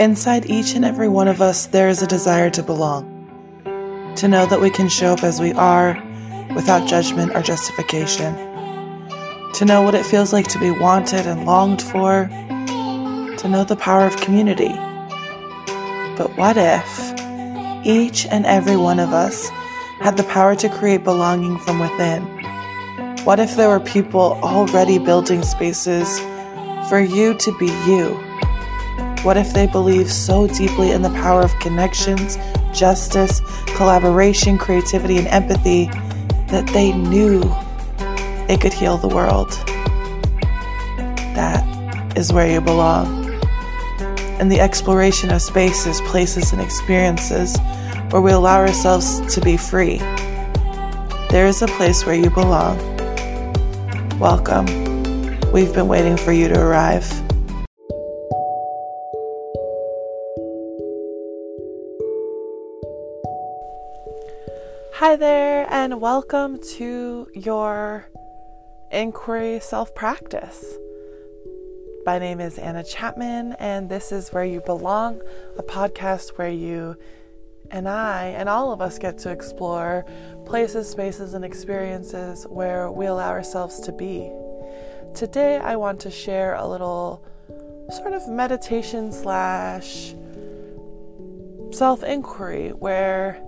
Inside each and every one of us, there is a desire to belong, to know that we can show up as we are, without judgment or justification, to know what it feels like to be wanted and longed for, to know the power of community. But what if each and every one of us had the power to create belonging from within? What if there were people already building spaces for you to be you? What if they believe so deeply in the power of connections, justice, collaboration, creativity, and empathy that they knew it could heal the world? That is where you belong. In the exploration of spaces, places, and experiences where we allow ourselves to be free, there is a place where you belong. Welcome. We've been waiting for you to arrive. Hi there, and welcome to your inquiry self-practice. My name is Anna Chapman, and this is Where You Belong, a podcast where you and I and all of us get to explore places, spaces, and experiences where we allow ourselves to be. Today, I want to share a little sort of meditation / self-inquiry where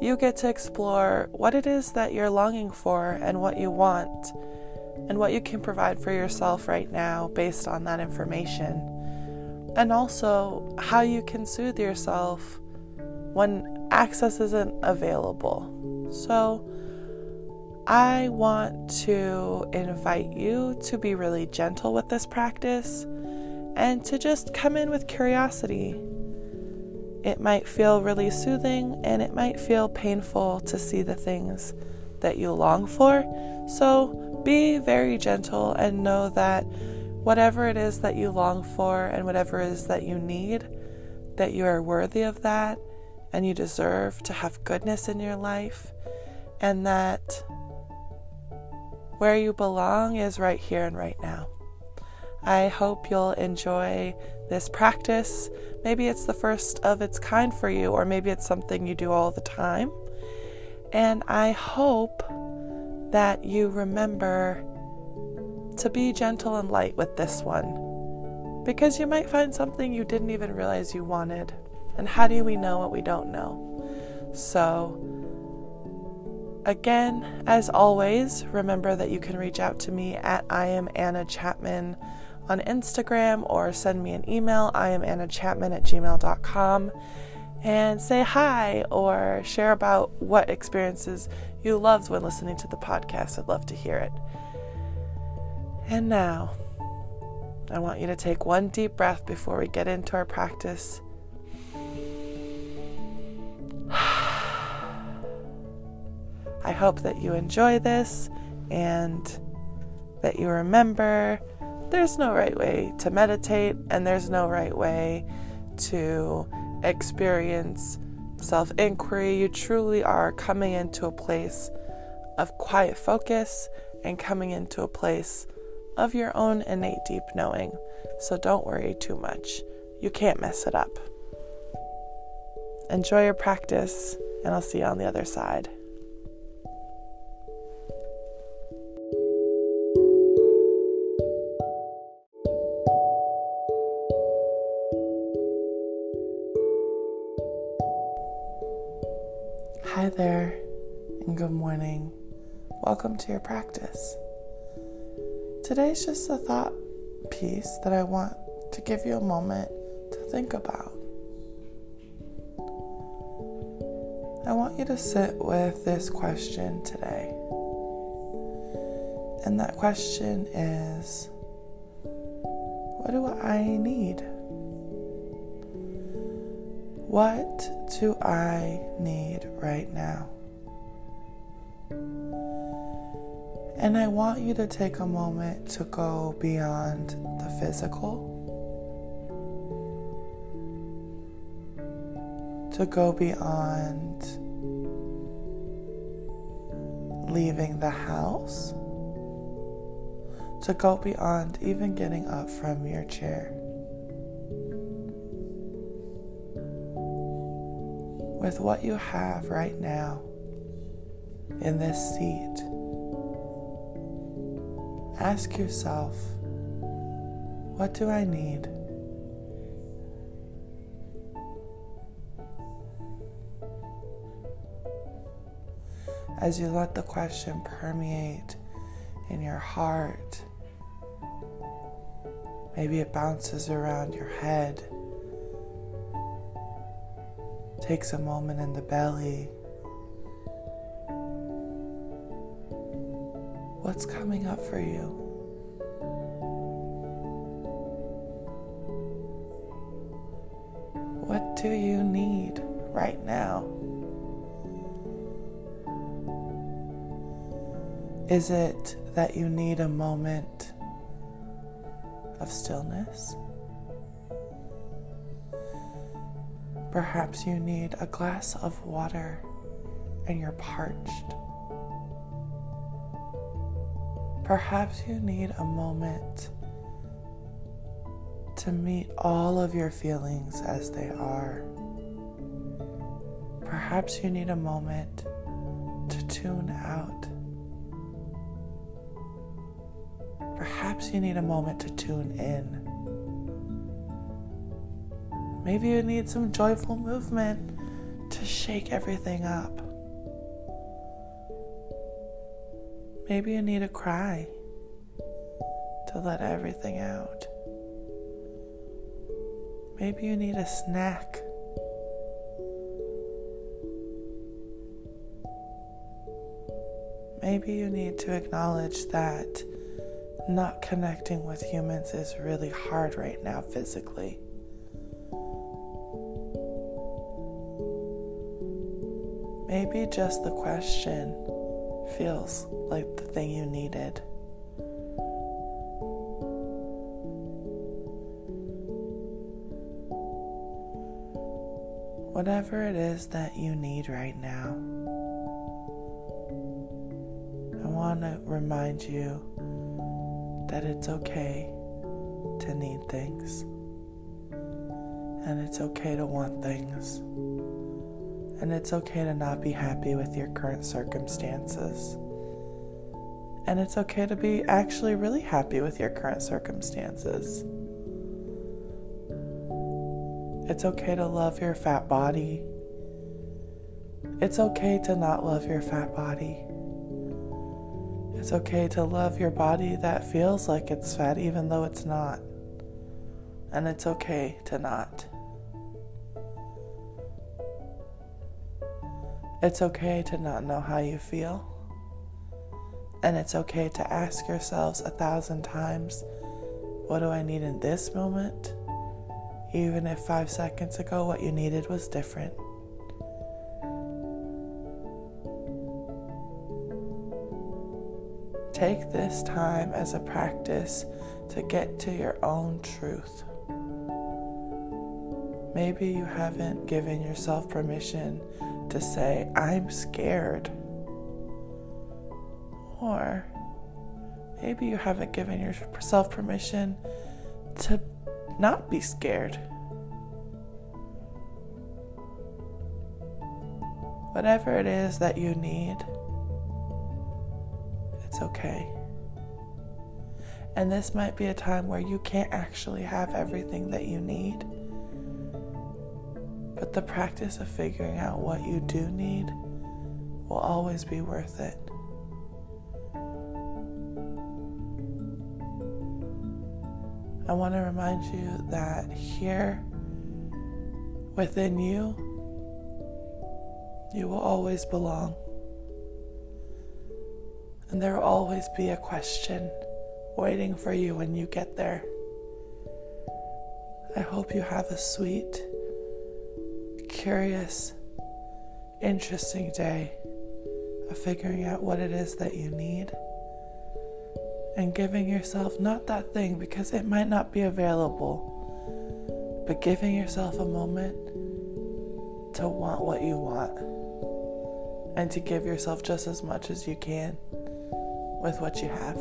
you get to explore what it is that you're longing for and what you want and what you can provide for yourself right now based on that information. And also how you can soothe yourself when access isn't available. So I want to invite you to be really gentle with this practice and to just come in with curiosity. It might feel really soothing, and it might feel painful to see the things that you long for. So be very gentle and know that whatever it is that you long for and whatever it is that you need, that you are worthy of that and you deserve to have goodness in your life, and that where you belong is right here and right now. I hope you'll enjoy this practice. Maybe it's the first of its kind for you, or maybe it's something you do all the time. And I hope that you remember to be gentle and light with this one, because you might find something you didn't even realize you wanted. And how do we know what we don't know? So again, as always, remember that you can reach out to me at IamAnnaChapman on Instagram, or send me an email, IamAnnaChapman@gmail.com, and say hi or share about what experiences you loved when listening to the podcast. I'd love to hear it. And now, I want you to take one deep breath before we get into our practice. I hope that you enjoy this and that you remember there's no right way to meditate, and there's no right way to experience self-inquiry. You truly are coming into a place of quiet focus and coming into a place of your own innate deep knowing. So don't worry too much. You can't mess it up. Enjoy your practice, and I'll see you on the other side. Hi there, and good morning. Welcome to your practice. Today's just a thought piece that I want to give you a moment to think about. I want you to sit with this question today. And that question is, what do I need? What do I need right now? And I want you to take a moment to go beyond the physical, to go beyond leaving the house, to go beyond even getting up from your chair. with what you have right now in this seat. Ask yourself, what do I need? As you let the question permeate in your heart, maybe it bounces around your head, takes a moment in the belly. What's coming up for you? What do you need right now? Is it that you need a moment of stillness? Perhaps you need a glass of water and you're parched. Perhaps you need a moment to meet all of your feelings as they are. Perhaps you need a moment to tune out. Perhaps you need a moment to tune in. Maybe you need some joyful movement to shake everything up. Maybe you need a cry to let everything out. Maybe you need a snack. Maybe you need to acknowledge that not connecting with humans is really hard right now physically. Maybe just the question feels like the thing you needed. Whatever it is that you need right now, I want to remind you that it's okay to need things, and it's okay to want things, and it's okay to not be happy with your current circumstances, and it's okay to be actually really happy with your current circumstances. It's okay to love your fat body. It's okay to not love your fat body. It's okay to love your body that feels like it's fat even though it's not. And it's okay to not. It's okay to not know how you feel. And it's okay to ask yourselves 1,000 times, what do I need in this moment? Even if 5 seconds ago what you needed was different. Take this time as a practice to get to your own truth. Maybe you haven't given yourself permission to say, I'm scared. Or maybe you haven't given yourself permission to not be scared. Whatever it is that you need, it's okay. And this might be a time where you can't actually have everything that you need, but the practice of figuring out what you do need will always be worth it. I want to remind you that here within you, you will always belong. And there will always be a question waiting for you when you get there. I hope you have a sweet, curious, interesting day of figuring out what it is that you need and giving yourself not that thing because it might not be available, but giving yourself a moment to want what you want and to give yourself just as much as you can with what you have.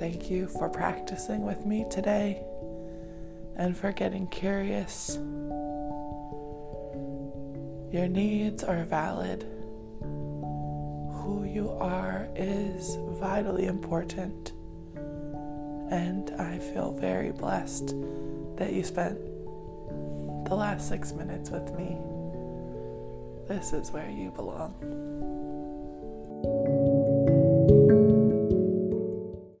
Thank you for practicing with me today and for getting curious. Your needs are valid. Who you are is vitally important. And I feel very blessed that you spent the last 6 minutes with me. This is where you belong.